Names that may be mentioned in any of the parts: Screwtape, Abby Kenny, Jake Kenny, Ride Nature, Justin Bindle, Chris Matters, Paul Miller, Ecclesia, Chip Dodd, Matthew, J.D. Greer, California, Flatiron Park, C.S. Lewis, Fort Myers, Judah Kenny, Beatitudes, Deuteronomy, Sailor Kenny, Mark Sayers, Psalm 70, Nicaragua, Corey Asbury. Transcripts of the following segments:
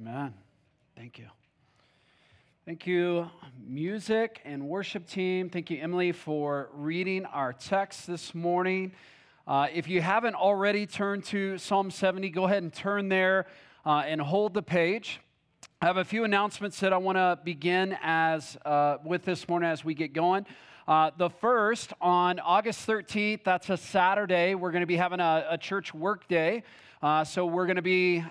Amen. Thank you. Thank you, music and worship team. Thank you, Emily, for reading our text this morning. If you haven't already turned to Psalm 70, go ahead and turn there and hold the page. I have a few announcements that I want to begin with this morning as we get going. The first, on August 13th, that's a Saturday, we're going to be having a church work day. So we're going to be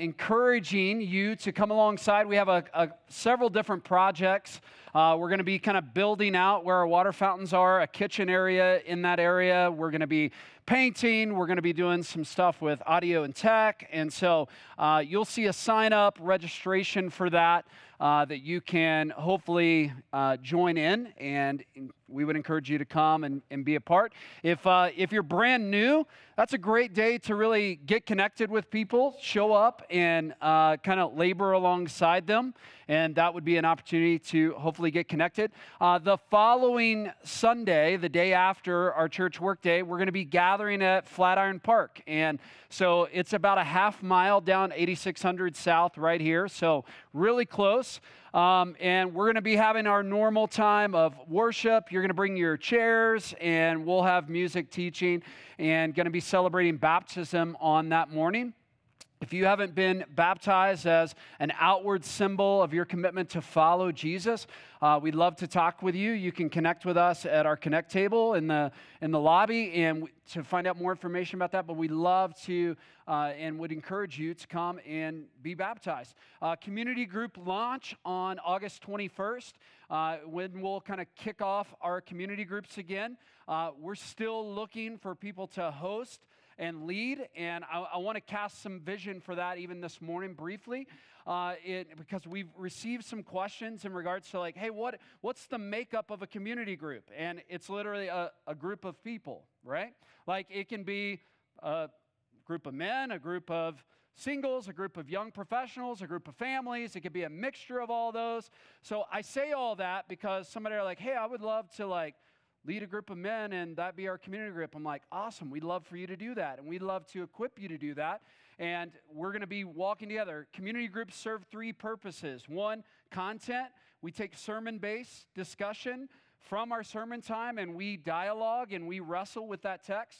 encouraging you to come alongside. We have several different projects. We're going to be kind of building out where our water fountains are, a kitchen area in that area. We're going to be painting. We're going to be doing some stuff with audio and tech. And so you'll see a sign-up registration for that that you can hopefully join in. And we would encourage you to come and be a part. If you're brand new, that's a great day to really get connected with people, show up, and kind of labor alongside them. And that would be an opportunity to hopefully get connected. The following Sunday, the day after our church work day, we're going to be gathering at Flatiron Park. And so it's about a half mile down 8600 South right here. So really close. And we're going to be having our normal time of worship. You're going to bring your chairs, and we'll have music teaching, and going to be celebrating baptism on that morning. If you haven't been baptized as an outward symbol of your commitment to follow Jesus, we'd love to talk with you. You can connect with us at our Connect table in the lobby and to find out more information about that. But we'd love to and would encourage you to come and be baptized. Community group launch on August 21st. When we'll kind of kick off our community groups again. We're still looking for people to host and lead, and I want to cast some vision for that even this morning briefly, because we've received some questions in regards to like, hey, what's the makeup of a community group? And it's literally a group of people, right? Like it can be a group of men, a group of singles, a group of young professionals, a group of families. It could be a mixture of all those. So I say all that because somebody are like, hey, I would love to like lead a group of men and that be our community group. I'm like, awesome. We'd love for you to do that. And we'd love to equip you to do that. And we're going to be walking together. Community groups serve three purposes. One, content. We take sermon-based discussion from our sermon time and we dialogue and we wrestle with that text.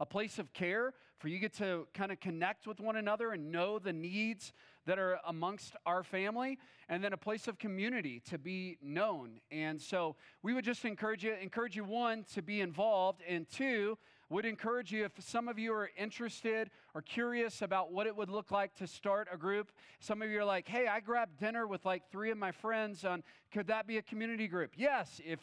A place of care, for you get to kind of connect with one another and know the needs that are amongst our family, and then a place of community to be known. And so we would just encourage you, one, to be involved, and two, would encourage you if some of you are interested or curious about what it would look like to start a group. Some of you are like, hey, I grabbed dinner with like three of my friends, could that be a community group? Yes, if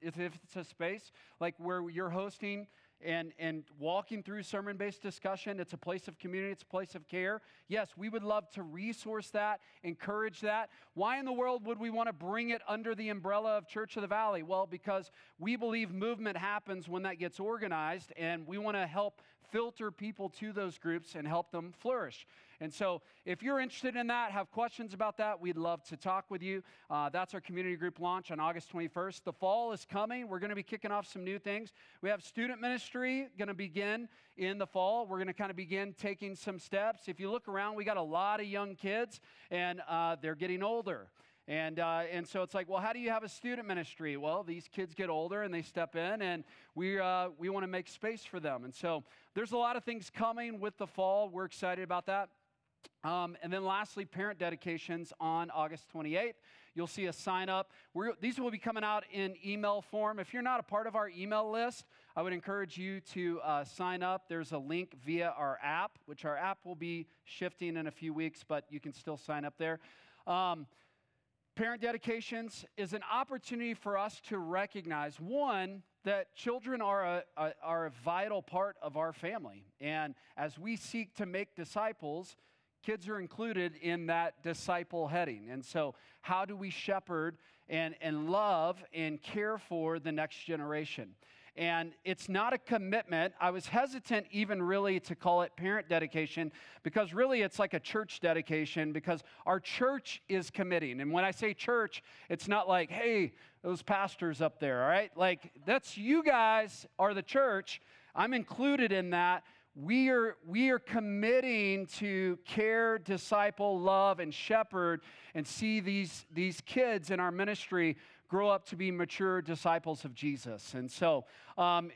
it's a space like where you're hosting and walking through sermon-based discussion. It's a place of community. It's a place of care. Yes, we would love to resource that, encourage that. Why in the world would we want to bring it under the umbrella of Church of the Valley? Well, because we believe movement happens when that gets organized, and we want to help filter people to those groups and help them flourish. And so if you're interested in that, have questions about that, we'd love to talk with you. That's our community group launch on August 21st. The fall is coming. We're going to be kicking off some new things. We have student ministry going to begin in the fall. We're going to kind of begin taking some steps. If you look around, we got a lot of young kids, and they're getting older. And so it's like, well, how do you have a student ministry? Well, these kids get older and they step in, and we want to make space for them. And so there's a lot of things coming with the fall. We're excited about that. And then lastly, parent dedications on August 28th. You'll see a sign up. These will be coming out in email form. If you're not a part of our email list, I would encourage you to sign up. There's a link via our app, which our app will be shifting in a few weeks, but you can still sign up there. Parent dedications is an opportunity for us to recognize, one, that children are a vital part of our family. And as we seek to make disciples, kids are included in that disciple heading. And so how do we shepherd and love and care for the next generation? And it's not a commitment. I was hesitant even really to call it parent dedication because really it's like a church dedication because our church is committing. And when I say church, it's not like, hey, those pastors up there, all right? Like that's you guys are the church. I'm included in that. We are committing to care, disciple, love, and shepherd, and see these kids in our ministry grow up to be mature disciples of Jesus. And so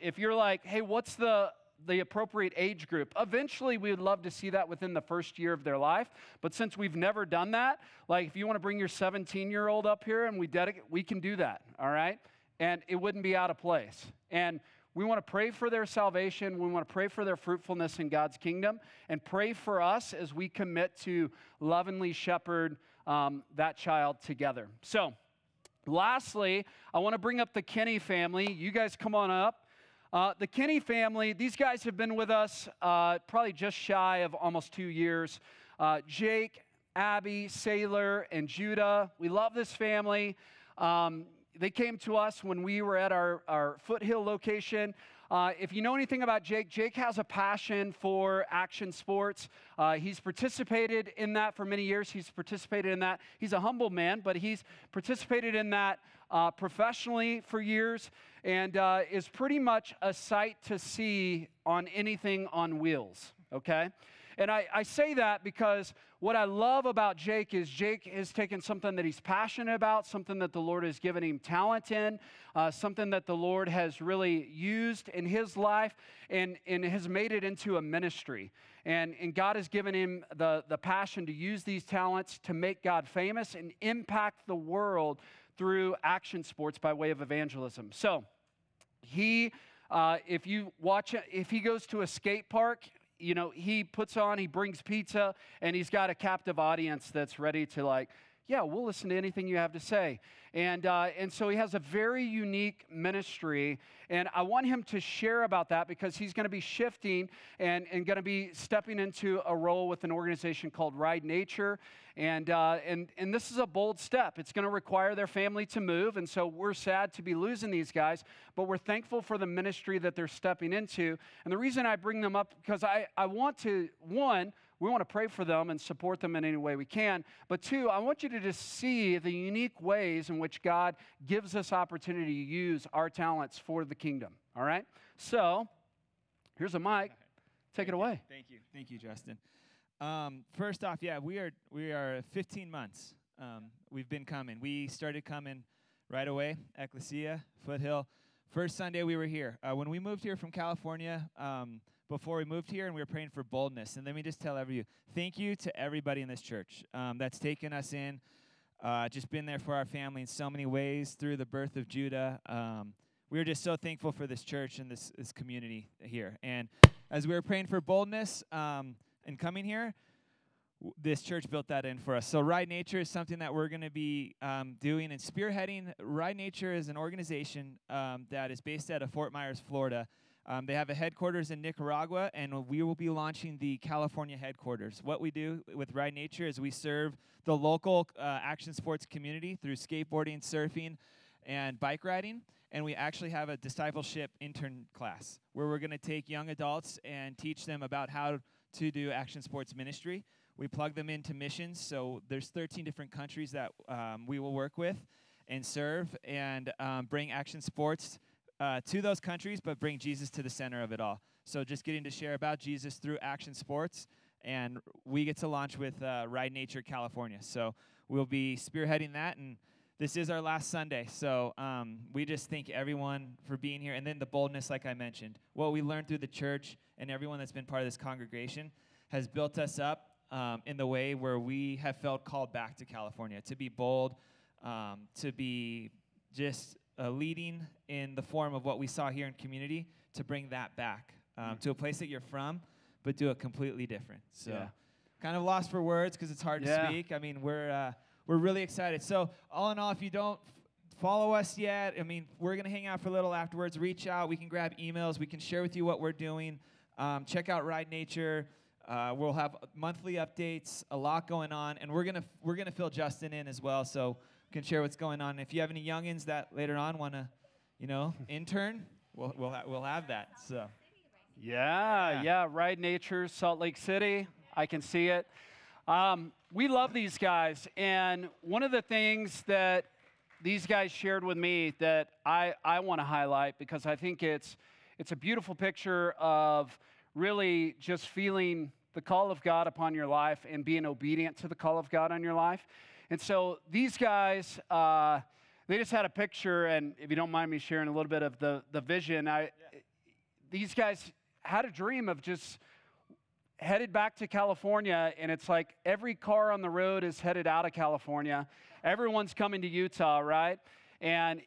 if you're like, hey, what's the appropriate age group? Eventually, we would love to see that within the first year of their life. But since we've never done that, like if you want to bring your 17-year-old up here and we can do that, all right? And it wouldn't be out of place. And we want to pray for their salvation. We want to pray for their fruitfulness in God's kingdom, and pray for us as we commit to lovingly shepherd that child together. So lastly, I want to bring up the Kenny family. You guys come on up. The Kenny family, these guys have been with us probably just shy of almost 2 years. Jake, Abby, Sailor, and Judah. We love this family. They came to us when we were at our Foothill location. If you know anything about Jake, Jake has a passion for action sports. He's participated in that for many years. He's participated in that. He's a humble man, but he's participated in that professionally for years, and is pretty much a sight to see on anything on wheels, okay? And I say that because what I love about Jake is Jake has taken something that he's passionate about, something that the Lord has given him talent in, something that the Lord has really used in his life, and has made it into a ministry. And God has given him the passion to use these talents to make God famous and impact the world through action sports by way of evangelism. So he, if you watch, if he goes to a skate park, you know, he puts on, he brings pizza, and he's got a captive audience that's ready to like, yeah, we'll listen to anything you have to say. And so he has a very unique ministry, and I want him to share about that because he's going to be shifting and going to be stepping into a role with an organization called Ride Nature, and this is a bold step. It's going to require their family to move, and so we're sad to be losing these guys, but we're thankful for the ministry that they're stepping into. And the reason I bring them up, because I want to, one, we want to pray for them and support them in any way we can. But two, I want you to just see the unique ways in which God gives us opportunity to use our talents for the kingdom. All right? So here's a mic. Take it away. Thank you. Thank you, Justin. First off, yeah, we are 15 months. We've been coming. We started coming right away, Ecclesia, Foothill. First Sunday we were here. When we moved here from California, before we moved here, and we were praying for boldness. And let me just tell everybody, thank you to everybody in this church that's taken us in, just been there for our family in so many ways through the birth of Judah. We were just so thankful for this church and this community here. And as we were praying for boldness and coming here, this church built that in for us. So Ride Nature is something that we're going to be doing and spearheading. Ride Nature is an organization that is based out of Fort Myers, Florida. They have a headquarters in Nicaragua, and we will be launching the California headquarters. What we do with Ride Nature is we serve the local action sports community through skateboarding, surfing, and bike riding, and we actually have a discipleship intern class where we're going to take young adults and teach them about how to do action sports ministry. We plug them into missions, so there's 13 different countries that we will work with and serve and bring action sports to those countries, but bring Jesus to the center of it all. So just getting to share about Jesus through action sports, and we get to launch with Ride Nature California. So we'll be spearheading that, and this is our last Sunday. So we just thank everyone for being here, and then the boldness, like I mentioned. What we learned through the church and everyone that's been part of this congregation has built us up in the way where we have felt called back to California, to be bold, to be just leading in the form of what we saw here in community, to bring that back to a place that you're from, but do it completely different. So kind of lost for words because it's hard to speak. I mean, we're really excited. So all in all, if you don't follow us yet, I mean, we're going to hang out for a little afterwards. Reach out. We can grab emails. We can share with you what we're doing. Check out Ride Nature. We'll have monthly updates, a lot going on, and we're gonna fill Justin in as well. So can share what's going on. If you have any youngins that later on want to, you know, intern, we'll have that. So, yeah, Ride Nature, Salt Lake City. I can see it. We love these guys, and one of the things that these guys shared with me that I want to highlight, because I think it's a beautiful picture of really just feeling the call of God upon your life and being obedient to the call of God on your life. And so these guys, they just had a picture, and if you don't mind me sharing a little bit of the vision, these guys had a dream of just headed back to California, and it's like every car on the road is headed out of California. Everyone's coming to Utah, right? And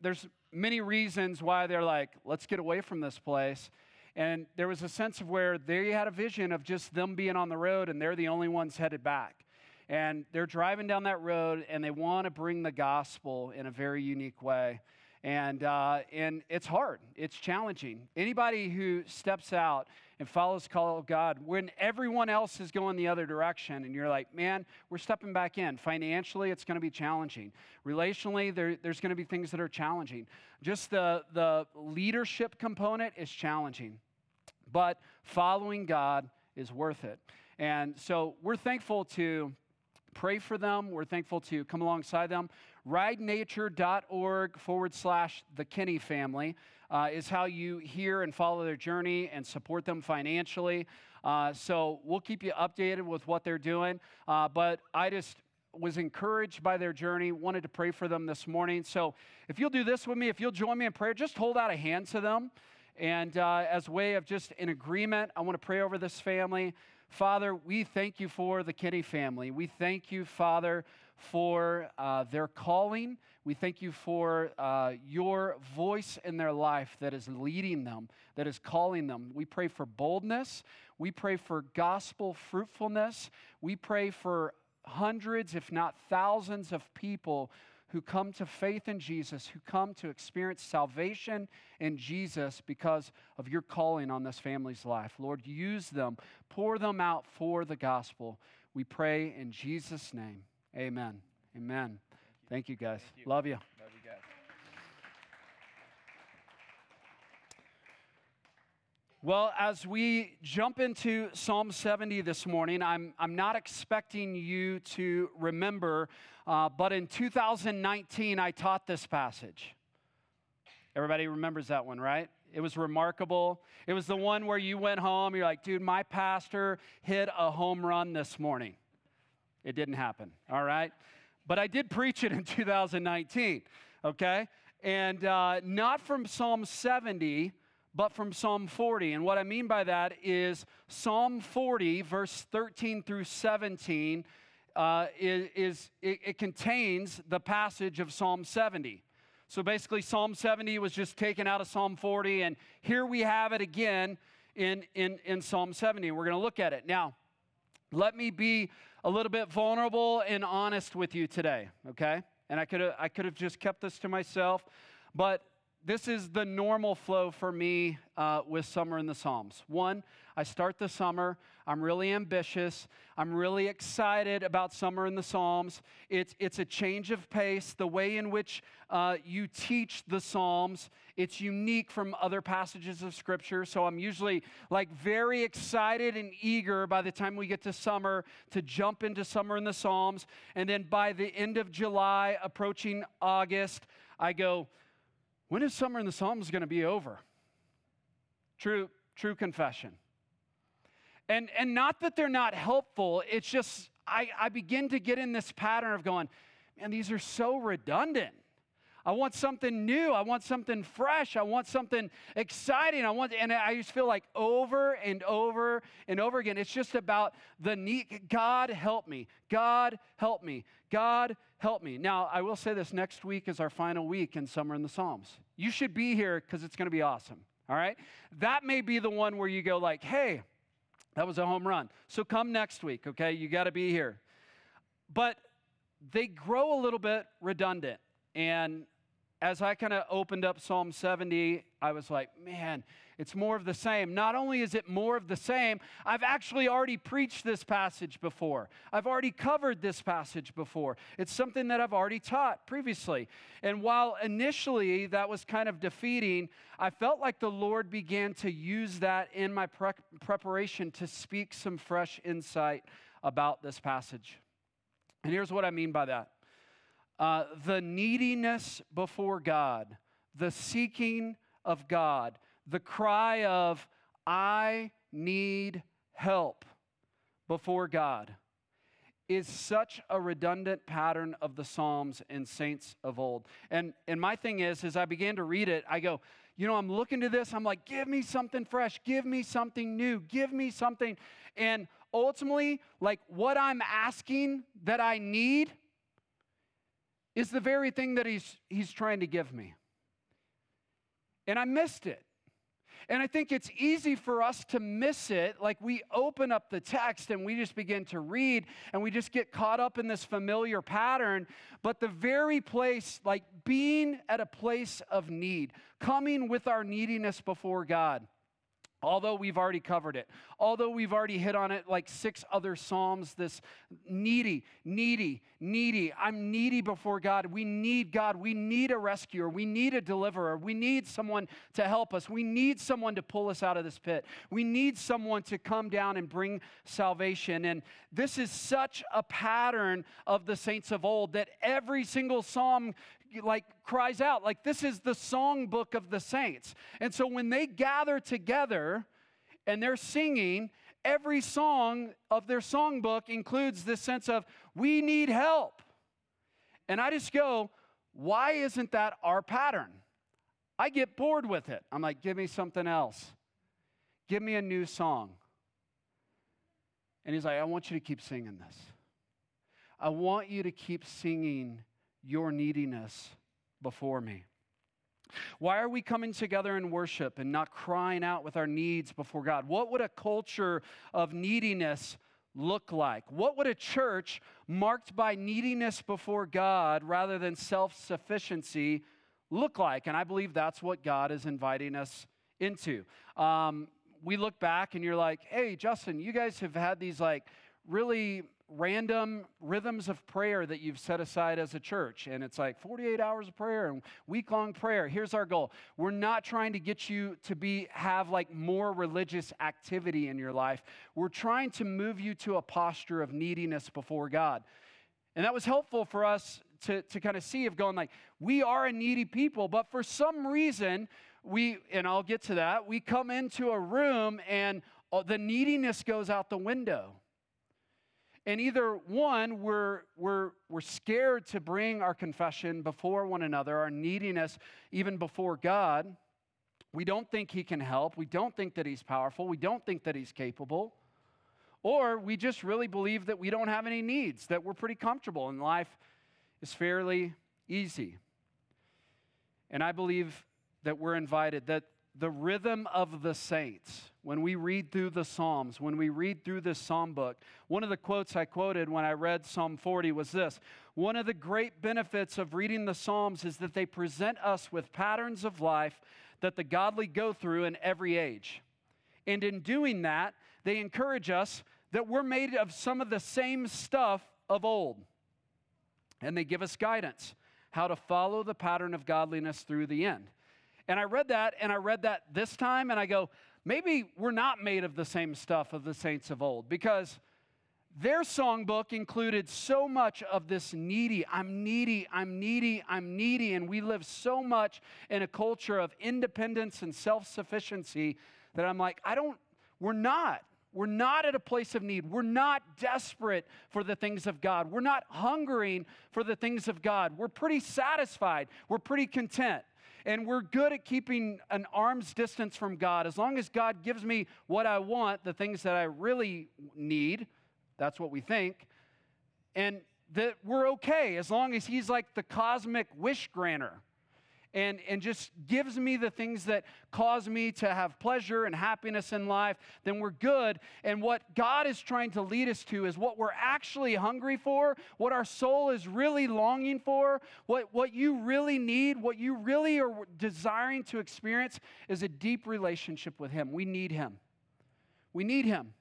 there's many reasons why they're like, let's get away from this place. And there was a sense of where they had a vision of just them being on the road, and they're the only ones headed back. And they're driving down that road, and they want to bring the gospel in a very unique way. And it's hard. It's challenging. Anybody who steps out and follows the call of God, when everyone else is going the other direction, and you're like, man, we're stepping back in. Financially, it's going to be challenging. Relationally, there's going to be things that are challenging. Just the leadership component is challenging. But following God is worth it. And so we're thankful to pray for them. We're thankful to come alongside them. RideNature.org/the Kenny family is how you hear and follow their journey and support them financially. So we'll keep you updated with what they're doing. But I just was encouraged by their journey, wanted to pray for them this morning. So if you'll do this with me, if you'll join me in prayer, just hold out a hand to them. And as a way of just an agreement, I want to pray over this family. Father, we thank you for the Kenny family. We thank you, Father, for their calling. We thank you for your voice in their life that is leading them, that is calling them. We pray for boldness. We pray for gospel fruitfulness. We pray for hundreds, if not thousands, of people who come to faith in Jesus, who come to experience salvation in Jesus because of your calling on this family's life. Lord, use them, pour them out for the gospel. We pray in Jesus' name. Amen. Amen. Thank you guys. Thank you. Love you. Love you guys. Well, as we jump into Psalm 70 this morning, I'm not expecting you to remember, but in 2019, I taught this passage. Everybody remembers that one, right? It was remarkable. It was the one where you went home, you're like, dude, my pastor hit a home run this morning. It didn't happen, all right? But I did preach it in 2019, okay? And not from Psalm 70, but from Psalm 40. And what I mean by that is Psalm 40, verse 13 through 17, it contains the passage of Psalm 70. So basically, Psalm 70 was just taken out of Psalm 40, and here we have it again in Psalm 70. We're going to look at it. Now, let me be a little bit vulnerable and honest with you today, okay? And I could have just kept this to myself, but this is the normal flow for me with summer in the Psalms. One, I start the summer. I'm really ambitious. I'm really excited about summer in the Psalms. It's a change of pace. The way in which you teach the Psalms, it's unique from other passages of Scripture. So I'm usually like very excited and eager by the time we get to summer to jump into summer in the Psalms. And then by the end of July, approaching August, I go, when is summer in the Psalms going to be over? True confession. And not that they're not helpful, it's just I begin to get in this pattern of going, man, these are so redundant. I want something new. I want something fresh. I want something exciting. And I just feel like over and over and over again, it's just about the need. God help me. God help me. God help me. Now, I will say this, next week is our final week in Summer in the Psalms. You should be here because it's going to be awesome, all right? That may be the one where you go like, hey, that was a home run. So come next week, okay? You got to be here. But they grow a little bit redundant. And as I kind of opened up Psalm 70, I was like, man, it's more of the same. Not only is it more of the same, I've actually already preached this passage before. I've already covered this passage before. It's something that I've already taught previously. And while initially that was kind of defeating, I felt like the Lord began to use that in my preparation to speak some fresh insight about this passage. And here's what I mean by that. The neediness before God, the seeking of God, the cry of, I need help before God is such a redundant pattern of the Psalms and saints of old. And my thing is, as I began to read it, I go, you know, I'm looking to this. I'm like, give me something fresh. Give me something new. Give me something. And ultimately, like what I'm asking that I need is the very thing that he's trying to give me. And I missed it. And I think it's easy for us to miss it. Like we open up the text and we just begin to read and we just get caught up in this familiar pattern. But the very place, like being at a place of need, coming with our neediness before God, although we've already covered it, although we've already hit on it like 6 other Psalms, this needy, needy, needy. I'm needy before God. We need God. We need a rescuer. We need a deliverer. We need someone to help us. We need someone to pull us out of this pit. We need someone to come down and bring salvation. And this is such a pattern of the saints of old that every single Psalm like cries out, like this is the songbook of the saints. And so when they gather together and they're singing, every song of their songbook includes this sense of, we need help. And I just go, why isn't that our pattern? I get bored with it. I'm like, give me something else. Give me a new song. And he's like, I want you to keep singing this. I want you to keep singing your neediness before me. Why are we coming together in worship and not crying out with our needs before God? What would a culture of neediness look like? What would a church marked by neediness before God rather than self-sufficiency look like? And I believe that's what God is inviting us into. We look back and you're like, hey, Justin, you guys have had these like really random rhythms of prayer that you've set aside as a church. And it's like 48 hours of prayer and week-long prayer. Here's our goal. We're not trying to get you to have like more religious activity in your life. We're trying to move you to a posture of neediness before God. And that was helpful for us to kind of see of going like, we are a needy people, but for some reason, and I'll get to that, we come into a room and the neediness goes out the window. And either one, we're scared to bring our confession before one another, our neediness even before God. We don't think he can help. We don't think that he's powerful. We don't think that he's capable. Or we just really believe that we don't have any needs, that we're pretty comfortable and life is fairly easy. And I believe that we're invited, that the rhythm of the saints, when we read through the Psalms, when we read through this Psalm book, one of the quotes I quoted when I read Psalm 40 was this: one of the great benefits of reading the Psalms is that they present us with patterns of life that the godly go through in every age. And in doing that, they encourage us that we're made of some of the same stuff of old. And they give us guidance, how to follow the pattern of godliness through the end. And I read that this time, and I go, maybe we're not made of the same stuff of the saints of old, because their songbook included so much of this needy, I'm needy, I'm needy, I'm needy, and we live so much in a culture of independence and self-sufficiency that I'm like, we're not at a place of need. We're not desperate for the things of God. We're not hungering for the things of God. We're pretty satisfied. We're pretty content. And we're good at keeping an arm's distance from God. As long as God gives me what I want, the things that I really need, that's what we think, and that we're okay as long as he's like the cosmic wish granter and just gives me the things that cause me to have pleasure and happiness in life, then we're good. And what God is trying to lead us to is what we're actually hungry for, what our soul is really longing for, what you really need, what you really are desiring to experience is a deep relationship with him. We need him. We need him.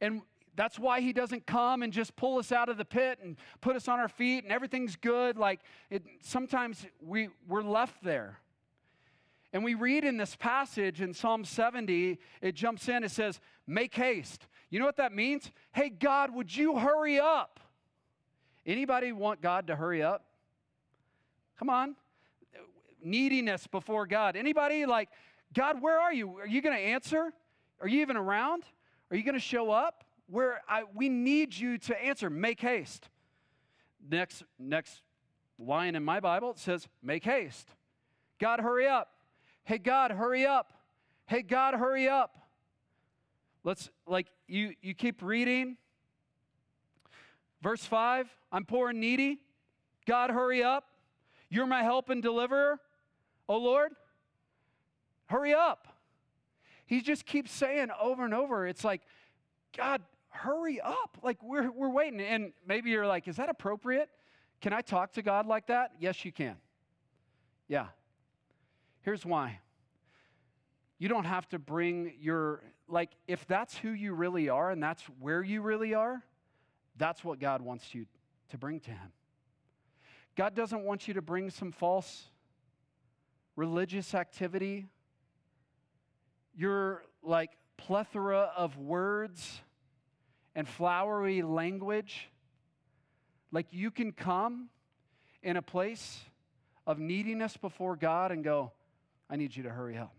And that's why he doesn't come and just pull us out of the pit and put us on our feet and everything's good. Like sometimes we're left there. And we read in this passage in Psalm 70, it jumps in, it says, make haste. You know what that means? Hey, God, would you hurry up? Anybody want God to hurry up? Come on. Neediness before God. Anybody like, God, where are you? Are you going to answer? Are you even around? Are you going to show up? We need you to answer. Make haste. Next line in my Bible, it says, make haste. God, hurry up. Hey, God, hurry up. Hey, God, hurry up. Let's, like, you keep reading. Verse 5, I'm poor and needy. God, hurry up. You're my help and deliverer. Oh, Lord, hurry up. He just keeps saying over and over, it's like, God, hurry up. Like, we're waiting. And maybe you're like, is that appropriate? Can I talk to God like that? Yes, you can. Yeah. Here's why. You don't have to bring if that's who you really are and that's where you really are, that's what God wants you to bring to Him. God doesn't want you to bring some false religious activity, your plethora of words and flowery language. You can come in a place of neediness before God and go, I need you to hurry up.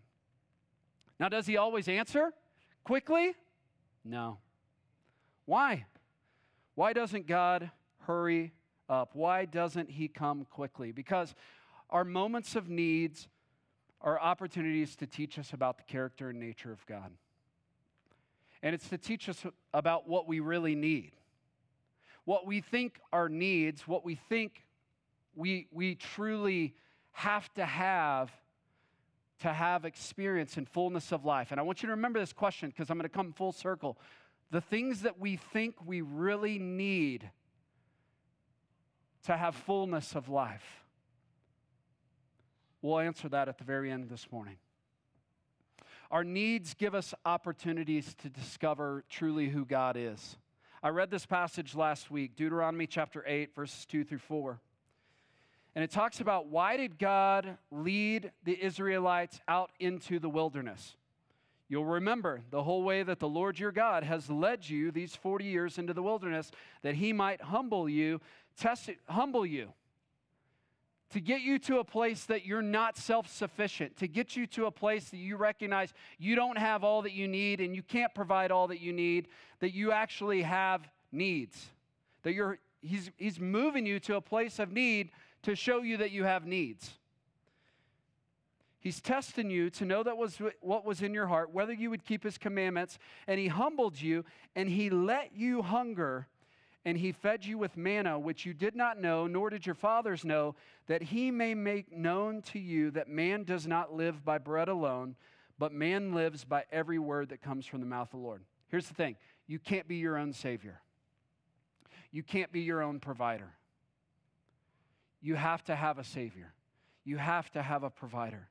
Now, does He always answer quickly? No. Why? Why doesn't God hurry up? Why doesn't He come quickly? Because our moments of needs are opportunities to teach us about the character and nature of God. And it's to teach us about what we really need. What we think are needs, what we think we truly have to have experience in fullness of life. And I want you to remember this question because I'm going to come full circle. The things that we think we really need to have fullness of life. We'll answer that at the very end this morning. Our needs give us opportunities to discover truly who God is. I read this passage last week, Deuteronomy chapter 8, verses 2 through 4. And it talks about why did God lead the Israelites out into the wilderness? You'll remember the whole way that the Lord your God has led you these 40 years into the wilderness, that He might humble you, to get you to a place that you're not self-sufficient, to get you to a place that you recognize you don't have all that you need and you can't provide all that you need, that you actually have needs, that He's moving you to a place of need to show you that you have needs. He's testing you to know that was what was in your heart, whether you would keep His commandments, and He humbled you, and He let you hunger, and He fed you with manna, which you did not know, nor did your fathers know, that He may make known to you that man does not live by bread alone, but man lives by every word that comes from the mouth of the Lord. Here's the thing. You can't be your own Savior. You can't be your own provider. You have to have a Savior. You have to have a provider.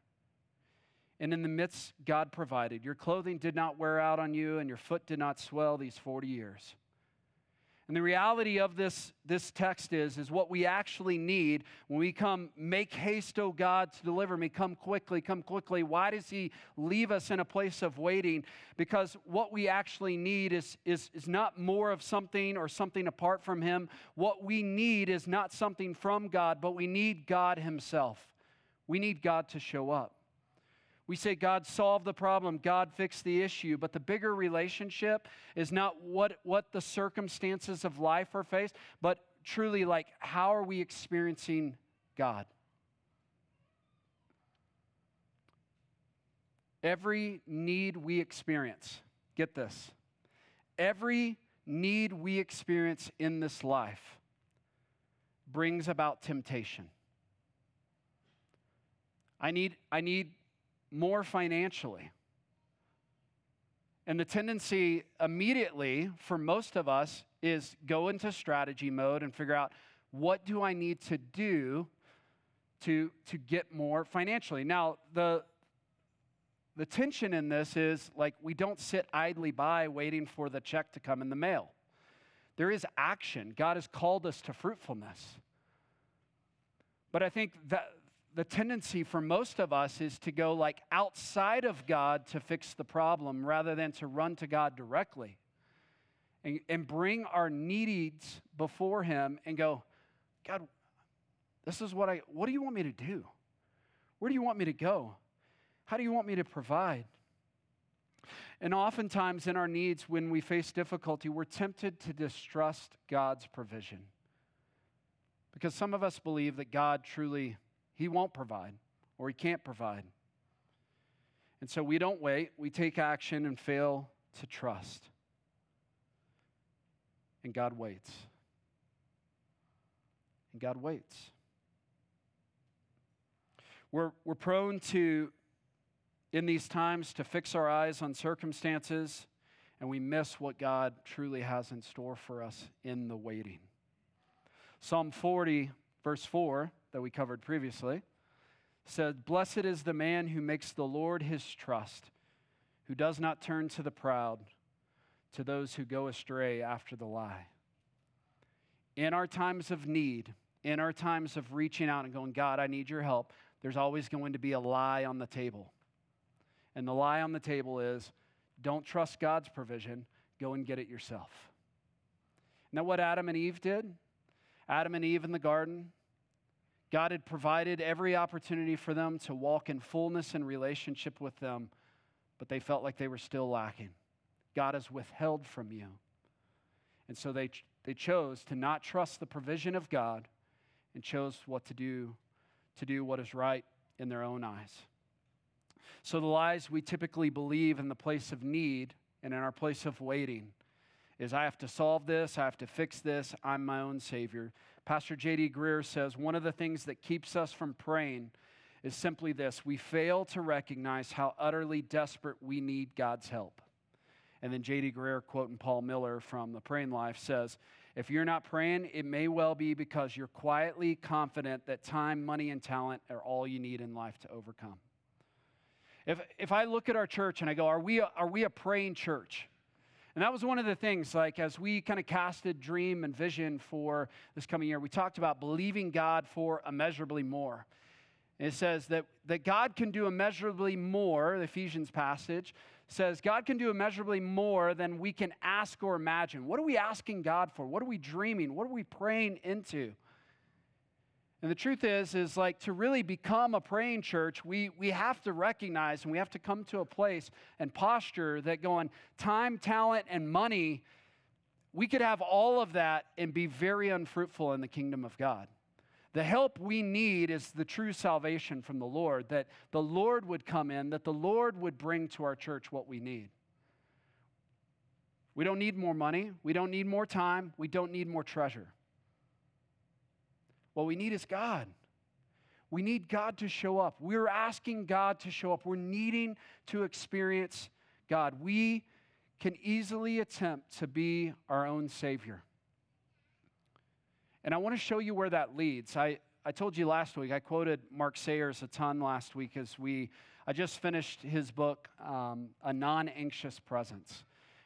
And in the midst, God provided. Your clothing did not wear out on you, and your foot did not swell these 40 years. And the reality of this text is what we actually need when we come, make haste, O God, to deliver me. Come quickly, come quickly. Why does He leave us in a place of waiting? Because what we actually need is not more of something or something apart from Him. What we need is not something from God, but we need God Himself. We need God to show up. We say, God solved the problem, God fixed the issue, but the bigger relationship is not what the circumstances of life are faced, but truly how are we experiencing God? Every need we experience, get this, every need we experience in this life brings about temptation. I need more financially. And the tendency immediately for most of us is go into strategy mode and figure out what do I need to do to get more financially. Now, the tension in this is we don't sit idly by waiting for the check to come in the mail. There is action. God has called us to fruitfulness. But I think that the tendency for most of us is to go outside of God to fix the problem rather than to run to God directly and bring our needs before Him and go, God, this is what do you want me to do? Where do you want me to go? How do you want me to provide? And oftentimes in our needs, when we face difficulty, we're tempted to distrust God's provision. Because some of us believe that God truly, He won't provide or He can't provide. And so we don't wait. We take action and fail to trust. And God waits. And God waits. We're prone to, in these times, to fix our eyes on circumstances, and we miss what God truly has in store for us in the waiting. Psalm 40, verse 4, that we covered previously, said, "Blessed is the man who makes the Lord his trust, who does not turn to the proud, to those who go astray after the lie." In our times of need, in our times of reaching out and going, "God, I need your help," there's always going to be a lie on the table. And the lie on the table is, don't trust God's provision, go and get it yourself. Isn't that what Adam and Eve did? Adam and Eve in the garden, God had provided every opportunity for them to walk in fullness and relationship with them, but they felt like they were still lacking. God has withheld from you. And so they chose to not trust the provision of God and chose what to do what is right in their own eyes. So the lies we typically believe in the place of need and in our place of waiting is, I have to solve this, I have to fix this, I'm my own savior. Pastor J.D. Greer says, one of the things that keeps us from praying is simply this: we fail to recognize how utterly desperate we need God's help. And then J.D. Greer, quoting Paul Miller from The Praying Life, says, if you're not praying, it may well be because you're quietly confident that time, money, and talent are all you need in life to overcome. If I look at our church and I go, are we a praying church? And that was one of the things, like, as we kind of casted dream and vision for this coming year, we talked about believing God for immeasurably more. And it says that God can do immeasurably more. The Ephesians passage says God can do immeasurably more than we can ask or imagine. What are we asking God for? What are we dreaming? What are we praying into? And the truth is like, to really become a praying church, we have to recognize and we have to come to a place and posture that going time, talent, and money, we could have all of that and be very unfruitful in the kingdom of God. The help we need is the true salvation from the Lord, that the Lord would come in, that the Lord would bring to our church what we need. We don't need more money. We don't need more time. We don't need more treasure. What we need is God. We need God to show up. We're asking God to show up. We're needing to experience God. We can easily attempt to be our own savior. And I want to show you where that leads. I told you last week, I quoted Mark Sayers a ton last week I just finished his book, A Non-Anxious Presence.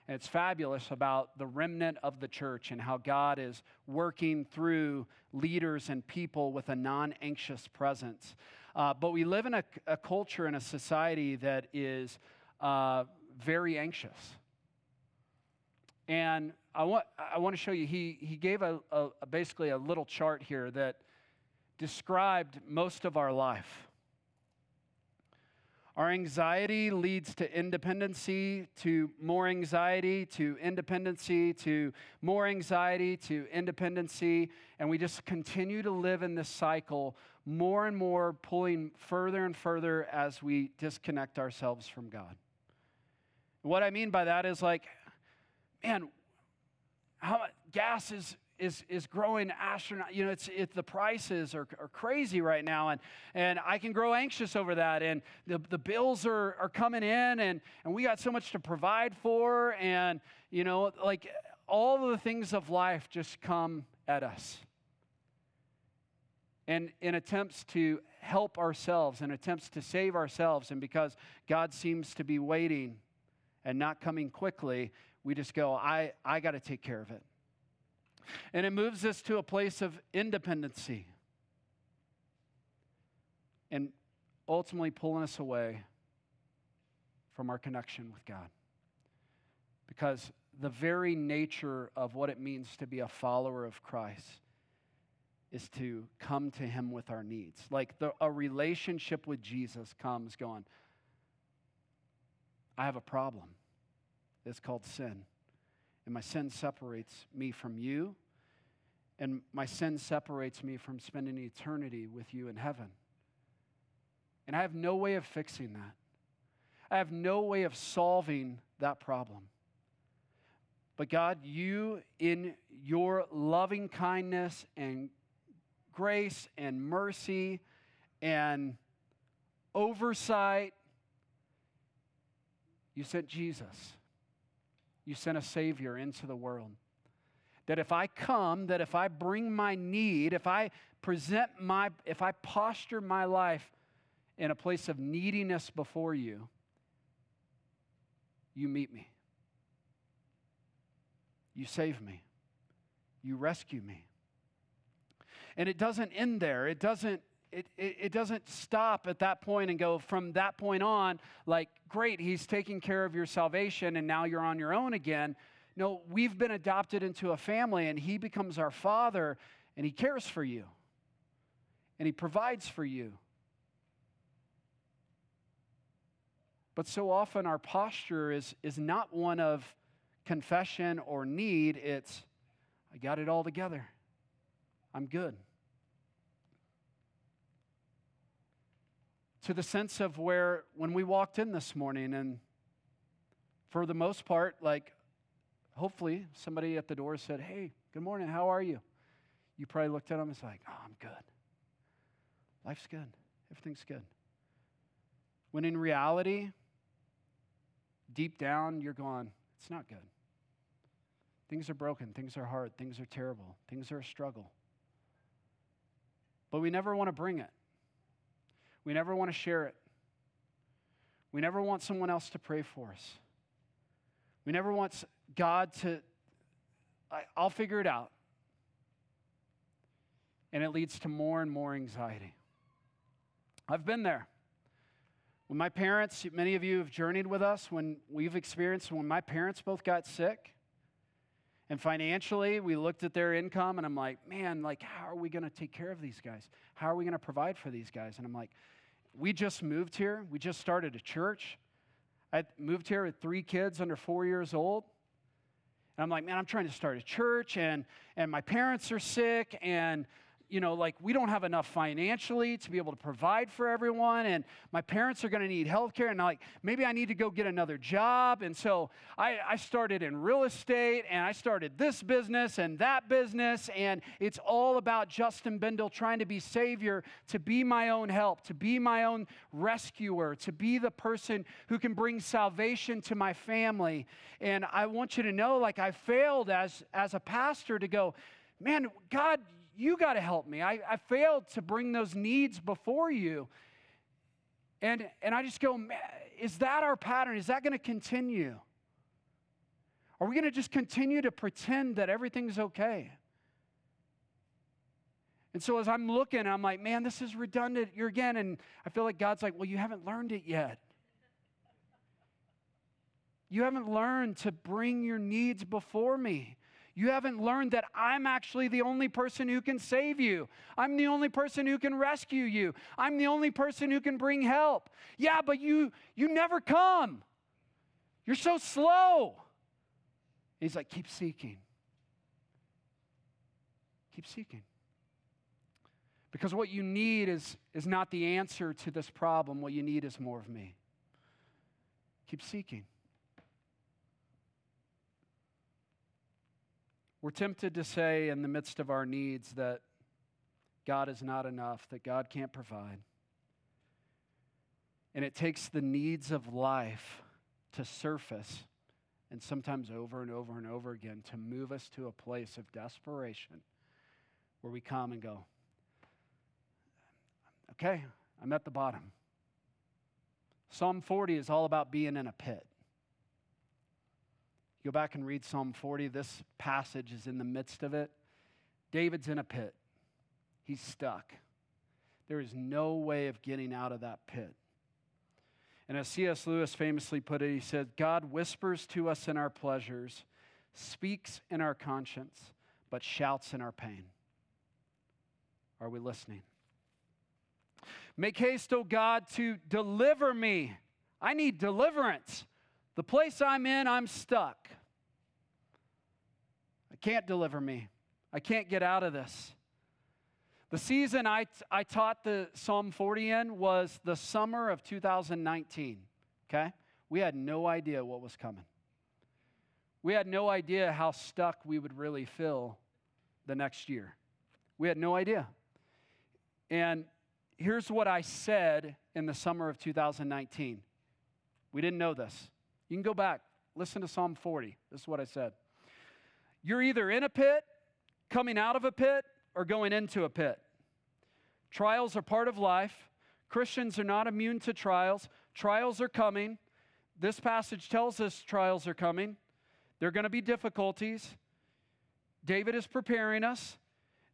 And it's fabulous about the remnant of the church and how God is working through leaders and people with a non-anxious presence. But we live in a culture and a society that is very anxious. And I want to show you, he gave a basically a little chart here that described most of our life. Our anxiety leads to independency, to more anxiety, to independency, to more anxiety, to independency. And we just continue to live in this cycle, more and more pulling further and further as we disconnect ourselves from God. What I mean by that is like, man, how gas is growing astronaut. You know, it's the prices are crazy right now, and I can grow anxious over that, and the bills are coming in, and we got so much to provide for, and you know, like all of the things of life just come at us. And in attempts to help ourselves, in attempts to save ourselves, and because God seems to be waiting and not coming quickly, we just go, I got to take care of it. And it moves us to a place of independency and ultimately pulling us away from our connection with God. Because the very nature of what it means to be a follower of Christ is to come to Him with our needs. Like a relationship with Jesus comes going, I have a problem. is called sin. And my sin separates me from you. And my sin separates me from spending eternity with you in heaven. And I have no way of fixing that. I have no way of solving that problem. But God, you in your loving kindness and grace and mercy and oversight, you sent Jesus. You sent a Savior into the world. That if I come, that if I bring my need, if I posture my life in a place of neediness before you, you meet me. You save me. You rescue me. And it doesn't end there. It doesn't stop at that point and go from that point on, like, great, he's taking care of your salvation and now you're on your own again. No, we've been adopted into a family and he becomes our father and he cares for you and he provides for you. But so often our posture is not one of confession or need. It's, I got it all together. I'm good. To the sense of where when we walked in this morning and for the most part, like, hopefully, somebody at the door said, hey, good morning, how are you? You probably looked at them and was like, oh, I'm good. Life's good. Everything's good. When in reality, deep down, you're going, it's not good. Things are broken. Things are hard. Things are terrible. Things are a struggle. But we never want to bring it. We never want to share it. We never want someone else to pray for us. We never want God to, I'll figure it out. And it leads to more and more anxiety. I've been there. When my parents, many of you have journeyed with us, when my parents both got sick, and financially we looked at their income and I'm like, man, like, how are we going to take care of these guys? How are we going to provide for these guys? And I'm like, we just moved here. We just started a church. I moved here with 3 kids under 4 years old. And I'm like, man, I'm trying to start a church, and my parents are sick, and, you know, like, we don't have enough financially to be able to provide for everyone, and my parents are going to need health care, and I'm like, maybe I need to go get another job. And so I started in real estate, and I started this business and that business, and it's all about Justin Bindle trying to be Savior, to be my own help, to be my own rescuer, to be the person who can bring salvation to my family. And I want you to know, like, I failed as a pastor to go, man, God, you got to help me. I failed to bring those needs before you. And I just go, is that our pattern? Is that going to continue? Are we going to just continue to pretend that everything's okay? And so as I'm looking, I'm like, man, this is redundant. You're again. And I feel like God's like, well, you haven't learned it yet. You haven't learned to bring your needs before me. You haven't learned that I'm actually the only person who can save you. I'm the only person who can rescue you. I'm the only person who can bring help. Yeah, but you never come. You're so slow. He's like, keep seeking. Keep seeking. Because what you need is not the answer to this problem. What you need is more of me. Keep seeking. We're tempted to say in the midst of our needs that God is not enough, that God can't provide. And it takes the needs of life to surface, and sometimes over and over and over again, to move us to a place of desperation where we come and go, okay, I'm at the bottom. Psalm 40 is all about being in a pit. Go back and read Psalm 40. This passage is in the midst of it. David's in a pit. He's stuck. There is no way of getting out of that pit. And as C.S. Lewis famously put it, he said, God whispers to us in our pleasures, speaks in our conscience, but shouts in our pain. Are we listening? Make haste, O God, to deliver me. I need deliverance. The place I'm in, I'm stuck. I can't deliver me. I can't get out of this. The season I taught the Psalm 40 in was the summer of 2019, okay? We had no idea what was coming. We had no idea how stuck we would really feel the next year. We had no idea. And here's what I said in the summer of 2019. We didn't know this. You can go back, listen to Psalm 40. This is what I said. You're either in a pit, coming out of a pit, or going into a pit. Trials are part of life. Christians are not immune to trials. Trials are coming. This passage tells us trials are coming. There are going to be difficulties. David is preparing us.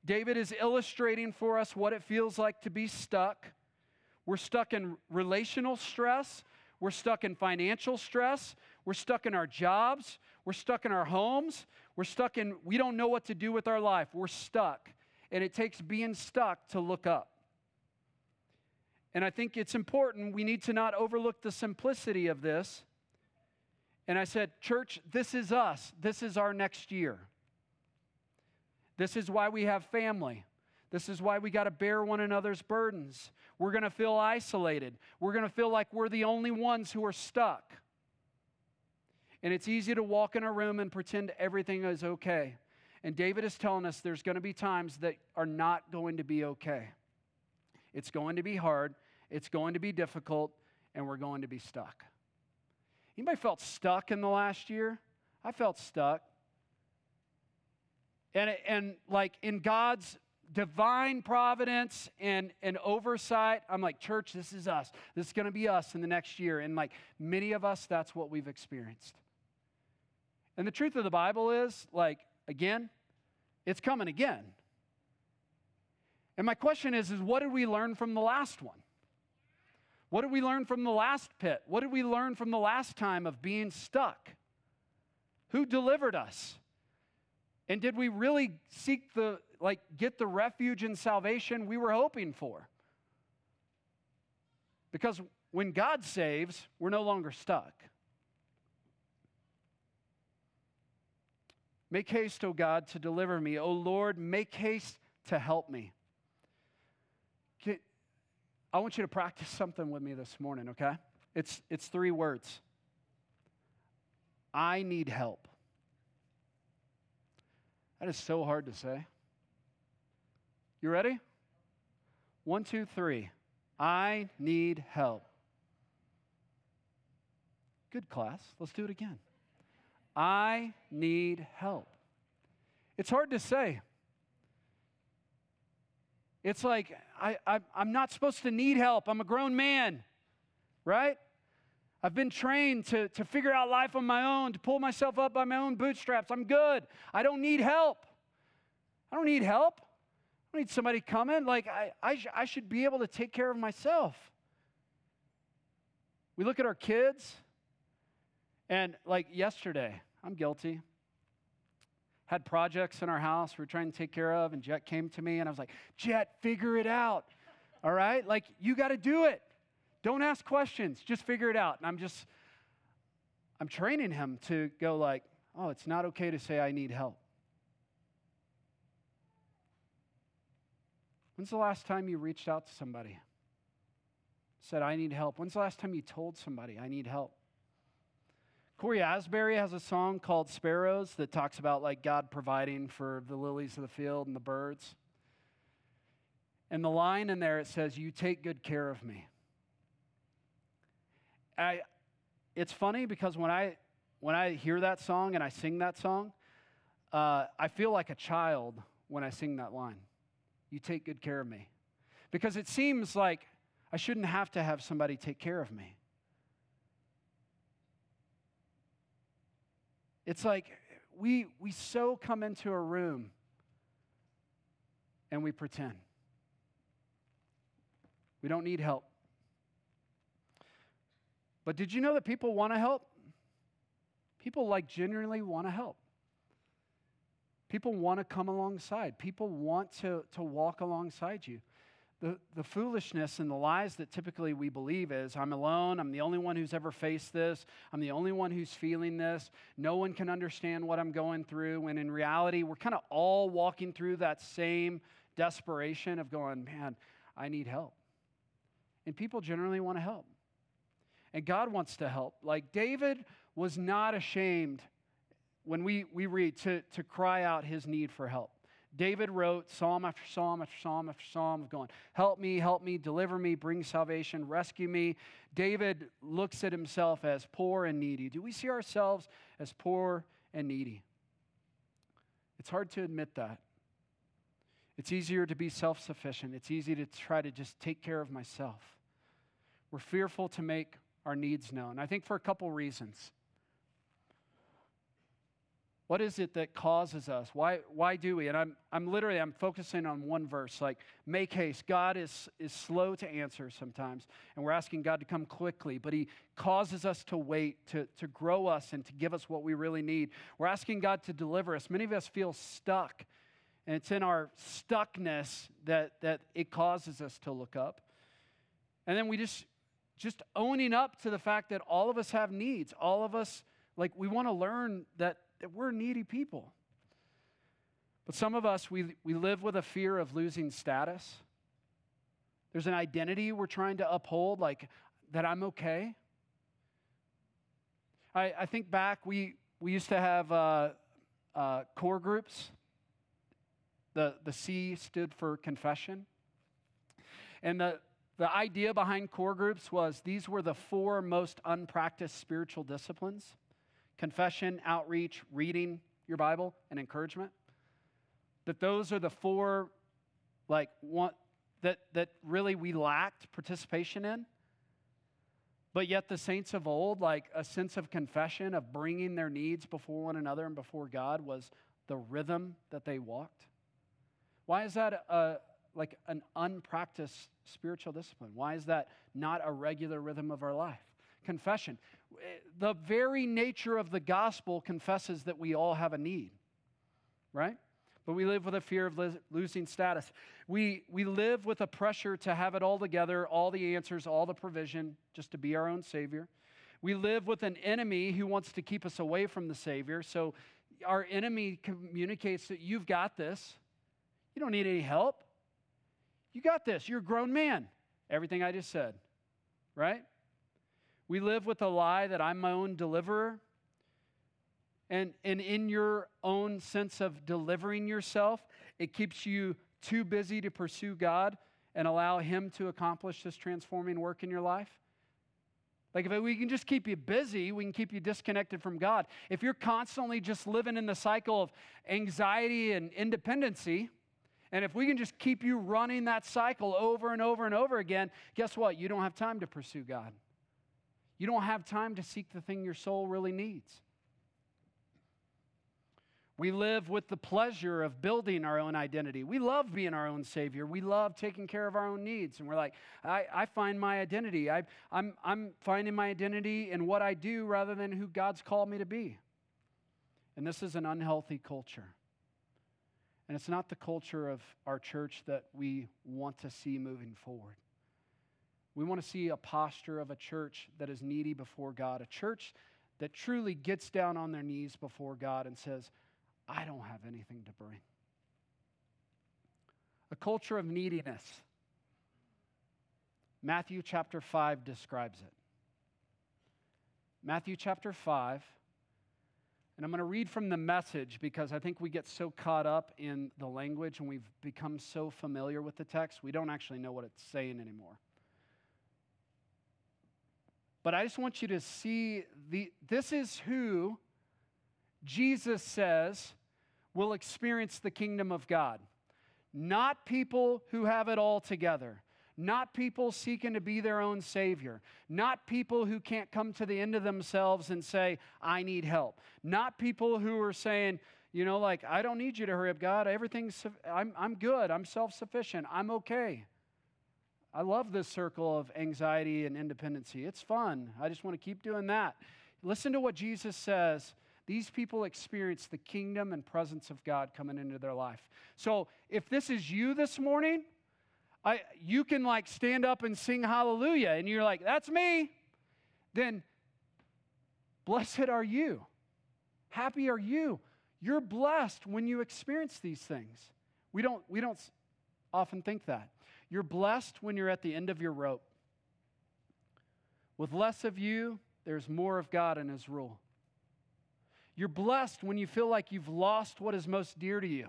David is illustrating for us what it feels like to be stuck. We're stuck in relational stress. We're stuck in financial stress. We're stuck in our jobs. We're stuck in our homes. We're stuck in, we don't know what to do with our life. We're stuck. And it takes being stuck to look up. And I think it's important, we need to not overlook the simplicity of this. And I said, church, this is us. This is our next year. This is why we have family. This is why we got to bear one another's burdens. We're going to feel isolated. We're going to feel like we're the only ones who are stuck. And it's easy to walk in a room and pretend everything is okay. And David is telling us there's going to be times that are not going to be okay. It's going to be hard. It's going to be difficult. And we're going to be stuck. Anybody felt stuck in the last year? I felt stuck. And like in God's divine providence and oversight, I'm like, church, this is us. This is going to be us in the next year. And like many of us, that's what we've experienced. And the truth of the Bible is, like, again, it's coming again. And my question is what did we learn from the last one? What did we learn from the last pit? What did we learn from the last time of being stuck? Who delivered us? And did we really seek the, like, get the refuge and salvation we were hoping for? Because when God saves, we're no longer stuck. Make haste, O God, to deliver me. O Lord, make haste to help me. I want you to practice something with me this morning, okay? It's three words. I need help. That is so hard to say. You ready? 1, 2, 3. I need help. Good class. Let's do it again. I need help. It's hard to say. It's like, I'm not supposed to need help. I'm a grown man, right? I've been trained to figure out life on my own, to pull myself up by my own bootstraps. I'm good. I don't need help. I don't need help. I don't need somebody coming. Like, I should be able to take care of myself. We look at our kids, and like yesterday, I'm guilty. Had projects in our house we were trying to take care of, and Jet came to me, and I was like, Jet, figure it out, all right? Like, you got to do it. Don't ask questions. Just figure it out. And I'm training him to go like, oh, it's not okay to say I need help. When's the last time you reached out to somebody, said, I need help? When's the last time you told somebody, I need help? Corey Asbury has a song called Sparrows that talks about like God providing for the lilies of the field and the birds. And the line in there, it says, you take good care of me. It's funny because when I hear that song and I sing that song, I feel like a child when I sing that line. You take good care of me. Because it seems like I shouldn't have to have somebody take care of me. It's like we so come into a room and we pretend. We don't need help. But did you know that people want to help? People like genuinely want to help. People want to come alongside. People want to walk alongside you. the foolishness and the lies that typically we believe is, I'm alone, I'm the only one who's ever faced this, I'm the only one who's feeling this, no one can understand what I'm going through, and in reality, we're kind of all walking through that same desperation of going, man, I need help. And people generally want to help. And God wants to help. Like David was not ashamed, when we read, to cry out his need for help. David wrote psalm after psalm after psalm after psalm of going, help me, deliver me, bring salvation, rescue me. David looks at himself as poor and needy. Do we see ourselves as poor and needy? It's hard to admit that. It's easier to be self-sufficient. It's easy to try to just take care of myself. We're fearful to make our needs known. I think for a couple reasons. What is it that causes us? Why do we? And I'm focusing on one verse, like make haste. God is slow to answer sometimes, and we're asking God to come quickly, but he causes us to wait, to grow us and to give us what we really need. We're asking God to deliver us. Many of us feel stuck, and it's in our stuckness that it causes us to look up. And then we just owning up to the fact that all of us have needs. All of us, like we want to learn that we're needy people. But some of us, we live with a fear of losing status. There's an identity we're trying to uphold, like that I'm okay. I think back, we used to have core groups. The C stood for confession. And the idea behind core groups was these were the four most unpracticed spiritual disciplines: confession, outreach, reading your Bible, and encouragement. That those are the four, like one that really we lacked participation in. But yet the saints of old, like a sense of confession, of bringing their needs before one another and before God, was the rhythm that they walked. Why is that like an unpracticed spiritual discipline? Why is that not a regular rhythm of our life? Confession. The very nature of the gospel confesses that we all have a need, right? But we live with a fear of losing status. We live with a pressure to have it all together, all the answers, all the provision, just to be our own Savior. We live with an enemy who wants to keep us away from the Savior. So our enemy communicates that you've got this. You don't need any help. You got this. You're a grown man. Everything I just said, right? We live with the lie that I'm my own deliverer. And in your own sense of delivering yourself, it keeps you too busy to pursue God and allow Him to accomplish this transforming work in your life. Like if we can just keep you busy, we can keep you disconnected from God. If you're constantly just living in the cycle of anxiety and independency, and if we can just keep you running that cycle over and over and over again, guess what? You don't have time to pursue God. You don't have time to seek the thing your soul really needs. We live with the pleasure of building our own identity. We love being our own Savior. We love taking care of our own needs. And we're like, I find my identity. I'm finding my identity in what I do rather than who God's called me to be. And this is an unhealthy culture. And it's not the culture of our church that we want to see moving forward. We want to see a posture of a church that is needy before God, a church that truly gets down on their knees before God and says, I don't have anything to bring. A culture of neediness. Matthew chapter 5 describes it. Matthew chapter 5. And I'm going to read from the Message because I think we get so caught up in the language and we've become so familiar with the text, we don't actually know what it's saying anymore. But I just want you to see, this is who Jesus says will experience the kingdom of God. Not people who have it all together. Not people seeking to be their own Savior. Not people who can't come to the end of themselves and say, I need help. Not people who are saying, you know, like, I don't need you to hurry up, God. Everything's, I'm good. I'm self-sufficient. I'm okay. I love this circle of anxiety and independency. It's fun. I just want to keep doing that. Listen to what Jesus says. These people experience the kingdom and presence of God coming into their life. So if this is you this morning, you can like stand up and sing hallelujah, and you're like, that's me, then blessed are you. Happy are you. You're blessed when you experience these things. We don't often think that. You're blessed when you're at the end of your rope. With less of you, there's more of God and His rule. You're blessed when you feel like you've lost what is most dear to you.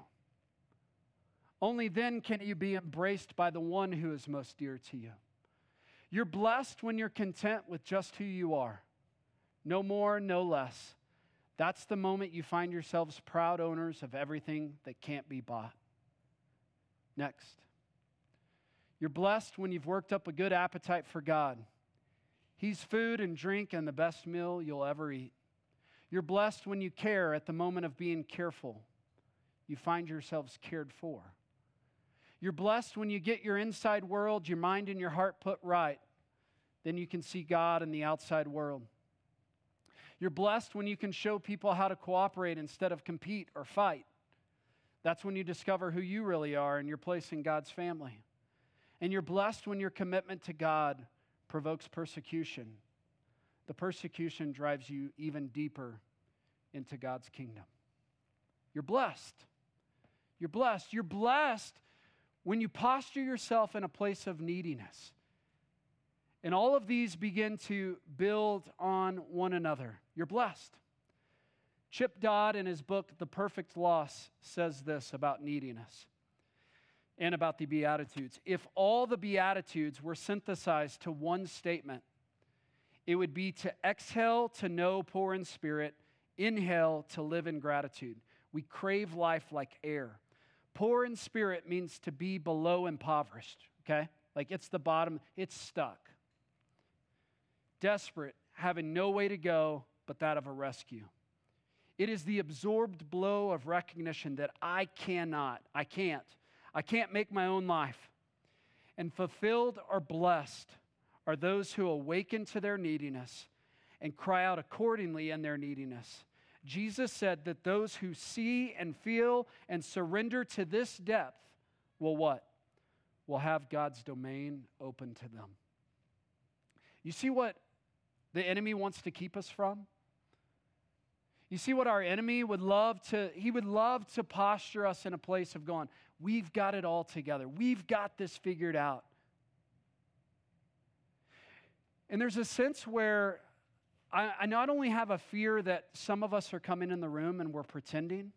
Only then can you be embraced by the one who is most dear to you. You're blessed when you're content with just who you are. No more, no less. That's the moment you find yourselves proud owners of everything that can't be bought. Next. You're blessed when you've worked up a good appetite for God. He's food and drink and the best meal you'll ever eat. You're blessed when you care at the moment of being careful. You find yourselves cared for. You're blessed when you get your inside world, your mind and your heart put right. Then you can see God in the outside world. You're blessed when you can show people how to cooperate instead of compete or fight. That's when you discover who you really are and your place in God's family. And you're blessed when your commitment to God provokes persecution. The persecution drives you even deeper into God's kingdom. You're blessed. You're blessed. You're blessed when you posture yourself in a place of neediness. And all of these begin to build on one another. You're blessed. Chip Dodd, in his book, The Perfect Loss, says this about neediness and about the Beatitudes. If all the Beatitudes were synthesized to one statement, it would be to exhale to know poor in spirit, inhale to live in gratitude. We crave life like air. Poor in spirit means to be below impoverished, okay? Like it's the bottom, it's stuck. Desperate, having no way to go but that of a rescue. It is the absorbed blow of recognition that I can't make my own life. And fulfilled or blessed are those who awaken to their neediness and cry out accordingly in their neediness. Jesus said that those who see and feel and surrender to this depth will what? Will have God's domain open to them. You see what the enemy wants to keep us from? You see what our enemy would love to, he would love to posture us in a place of going, we've got it all together. We've got this figured out. And there's a sense where I not only have a fear that some of us are coming in the room and we're pretending,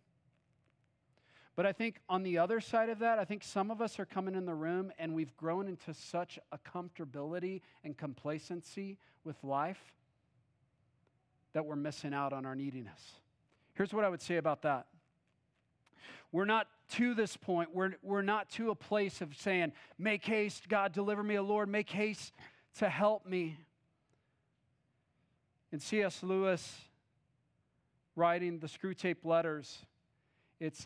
but I think on the other side of that, I think some of us are coming in the room and we've grown into such a comfortability and complacency with life that we're missing out on our neediness. Here's what I would say about that. We're not to this point. We're not to a place of saying, make haste, God, deliver me, O Lord, make haste to help me. In C.S. Lewis, writing the Screwtape letters, it's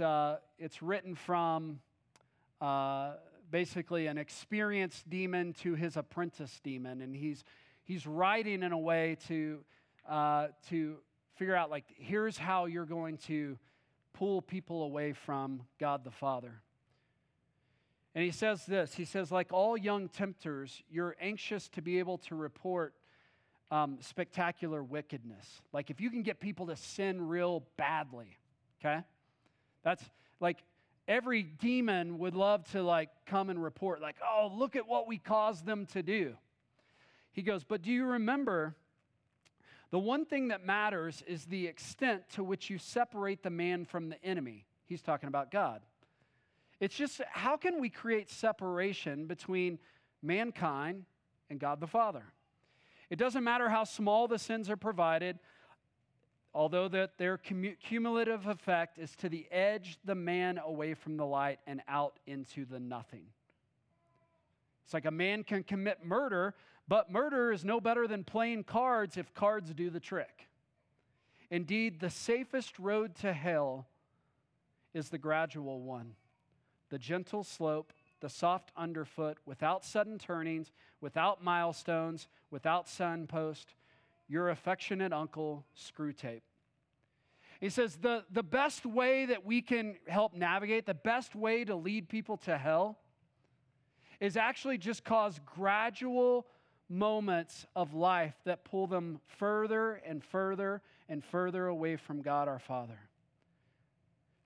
written from basically an experienced demon to his apprentice demon, and he's writing in a way to figure out, like, here's how you're going to pull people away from God the Father. And he says this. He says, like all young tempters, you're anxious to be able to report spectacular wickedness. Like if you can get people to sin real badly, okay? That's like every demon would love to like come and report like, oh, look at what we caused them to do. He goes, but do you remember the one thing that matters is the extent to which you separate the man from the enemy. He's talking about God. It's just how can we create separation between mankind and God the Father? It doesn't matter how small the sins are provided, although that their cumulative effect is to the edge the man away from the light and out into the nothing. It's like a man can commit murder, but murder is no better than playing cards if cards do the trick. Indeed, the safest road to hell is the gradual one, the gentle slope, the soft underfoot, without sudden turnings, without milestones, without signpost, your affectionate uncle, Screwtape. He says the best way that we can help navigate, the best way to lead people to hell is actually just cause gradual moments of life that pull them further and further and further away from God our Father,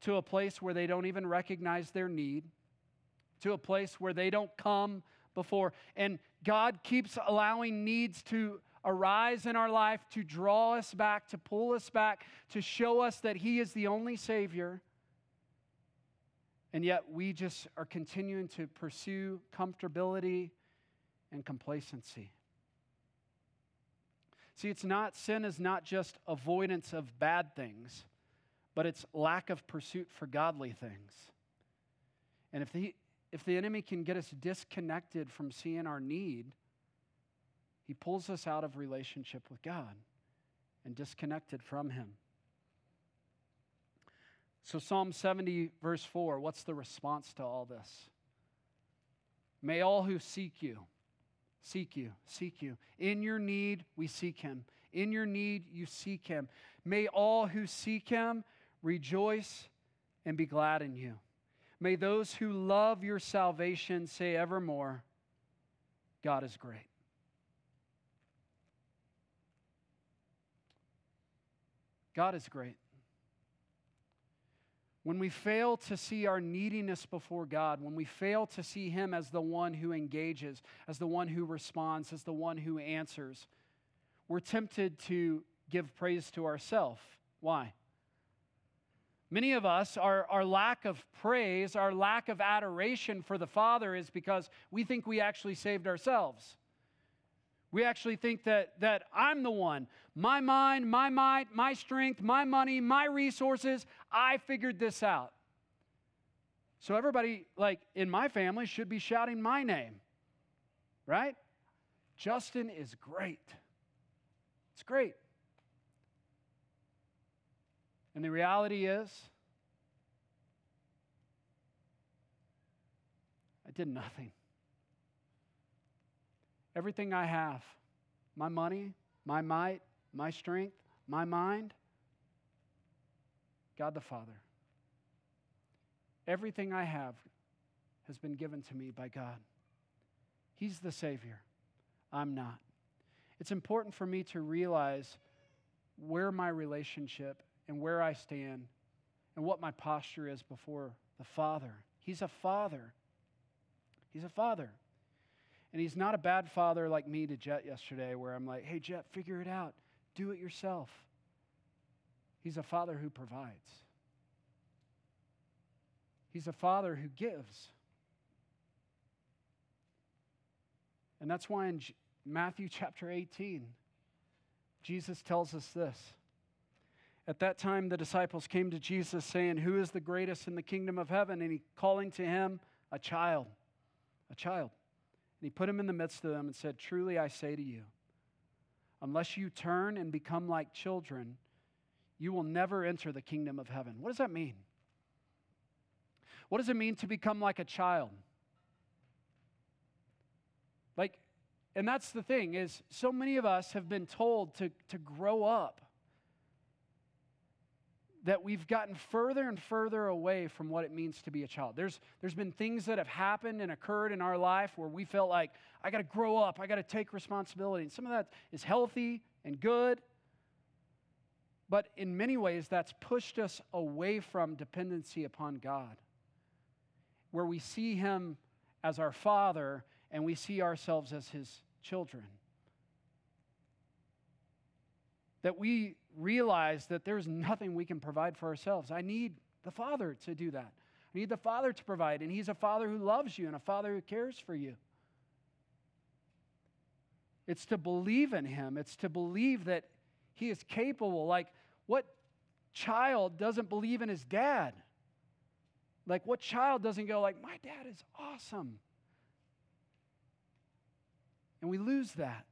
to a place where they don't even recognize their need, to a place where they don't come before. And God keeps allowing needs to arise in our life to draw us back, to pull us back, to show us that He is the only Savior. And yet we just are continuing to pursue comfortability and complacency. See, sin is not just avoidance of bad things, but it's lack of pursuit for godly things. And if the enemy can get us disconnected from seeing our need, he pulls us out of relationship with God and disconnected from Him. So Psalm 70, verse 4, what's the response to all this? May all who seek you. In your need, we seek Him. In your need, you seek Him. May all who seek Him rejoice and be glad in you. May those who love your salvation say evermore, God is great. God is great. When we fail to see our neediness before God, when we fail to see Him as the one who engages, as the one who responds, as the one who answers, we're tempted to give praise to ourselves. Why? Many of us, our lack of praise, our lack of adoration for the Father is because we think we actually saved ourselves. We actually think that I'm the one. My mind, my might, my strength, my money, my resources, I figured this out. So everybody, like in my family, should be shouting my name, right? Justin is great. It's great. And the reality is, I did nothing. Everything I have, my money, my might, my strength, my mind, God the Father. Everything I have has been given to me by God. He's the Savior. I'm not. It's important for me to realize where my relationship and where I stand and what my posture is before the Father. He's a Father. He's a Father. And He's not a bad father like me to Jet yesterday, where I'm like, hey, Jet, figure it out. Do it yourself. He's a Father who provides. He's a Father who gives. And that's why in Matthew chapter 18, Jesus tells us this. At that time, the disciples came to Jesus saying, who is the greatest in the kingdom of heaven? And He calling to Him, a child. And He put him in the midst of them and said, truly I say to you, unless you turn and become like children, you will never enter the kingdom of heaven. What does that mean? What does it mean to become like a child? Like, and that's the thing, is so many of us have been told to grow up, that we've gotten further and further away from what it means to be a child. There's been things that have happened and occurred in our life where we felt like, I got to grow up, I got to take responsibility. And some of that is healthy and good, but in many ways that's pushed us away from dependency upon God, where we see Him as our Father and we see ourselves as His children. That we realize that there's nothing we can provide for ourselves. I need the Father to do that. I need the Father to provide, and He's a Father who loves you and a Father who cares for you. It's to believe in Him. It's to believe that He is capable. Like, what child doesn't believe in his dad? Like, what child doesn't go like, my dad is awesome? And we lose that.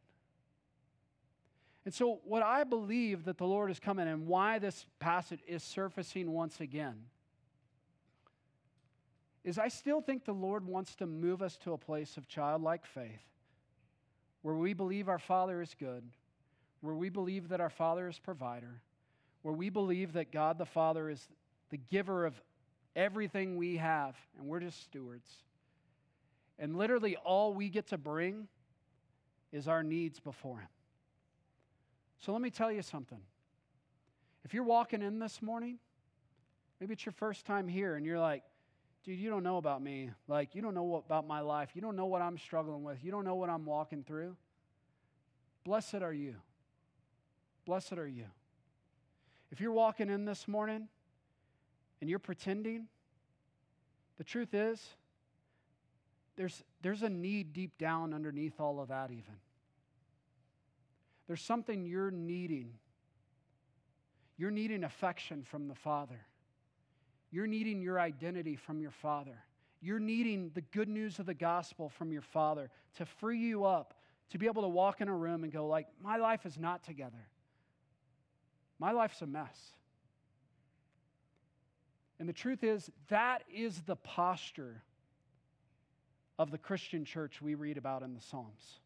And so what I believe that the Lord is coming and why this passage is surfacing once again is I still think the Lord wants to move us to a place of childlike faith where we believe our Father is good, where we believe that our Father is provider, where we believe that God the Father is the giver of everything we have and we're just stewards. And literally all we get to bring is our needs before Him. So let me tell you something. If you're walking in this morning, maybe it's your first time here and you're like, dude, you don't know about me. Like, you don't know about my life. You don't know what I'm struggling with. You don't know what I'm walking through. Blessed are you. Blessed are you. If you're walking in this morning and you're pretending, the truth is, there's a need deep down underneath all of that even. There's something you're needing. You're needing affection from the Father. You're needing your identity from your Father. You're needing the good news of the gospel from your Father to free you up, to be able to walk in a room and go like, my life is not together. My life's a mess. And the truth is, that is the posture of the Christian church we read about in the Psalms.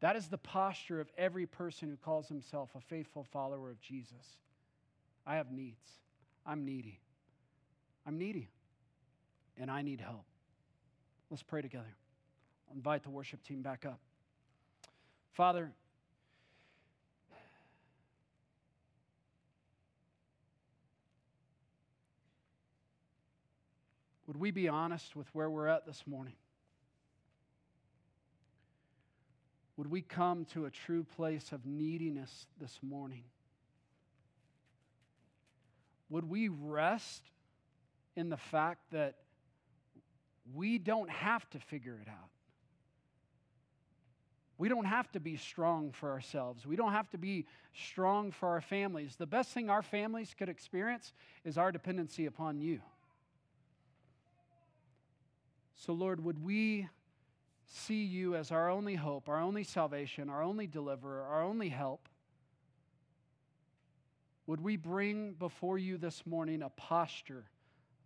That is the posture of every person who calls himself a faithful follower of Jesus. I have needs. I'm needy. I'm needy. And I need help. Let's pray together. I'll invite the worship team back up. Father, would we be honest with where we're at this morning? Would we come to a true place of neediness this morning? Would we rest in the fact that we don't have to figure it out? We don't have to be strong for ourselves. We don't have to be strong for our families. The best thing our families could experience is our dependency upon you. So, Lord, would we see you as our only hope, our only salvation, our only deliverer, our only help? Would we bring before you this morning a posture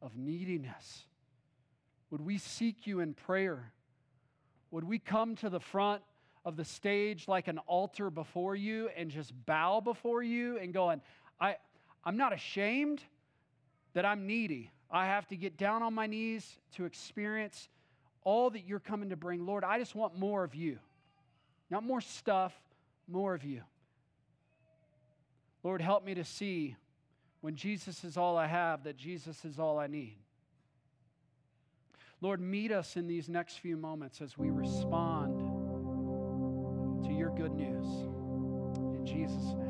of neediness? Would we seek you in prayer? Would we come to the front of the stage like an altar before you and just bow before you and going, I'm not ashamed that I'm needy. I have to get down on my knees to experience all that you're coming to bring. Lord, I just want more of you. Not more stuff, more of you. Lord, help me to see when Jesus is all I have, that Jesus is all I need. Lord, meet us in these next few moments as we respond to your good news. In Jesus' name.